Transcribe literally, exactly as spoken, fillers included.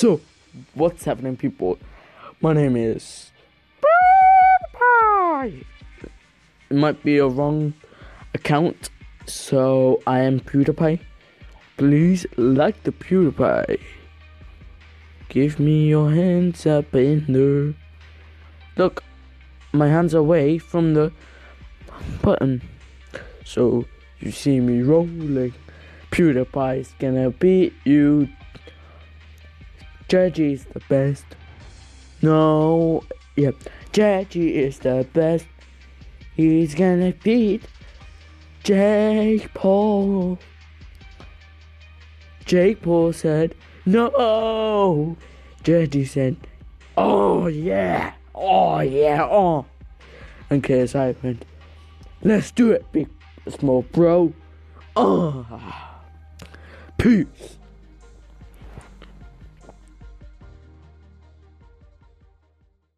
So, what's happening, people? My name is PewDiePie. It might be a wrong account, so I am PewDiePie. Please like the PewDiePie. Give me your hands up in the... Look, my hands are away from the button. So, you see me rolling. PewDiePie's gonna beat you. J J is the best. No, yep. Yeah. J J is the best. He's gonna beat Jake Paul. Jake Paul said, no. J J said, oh yeah, oh yeah, oh. And K S I went, let's do it, big small bro. Oh. Peace.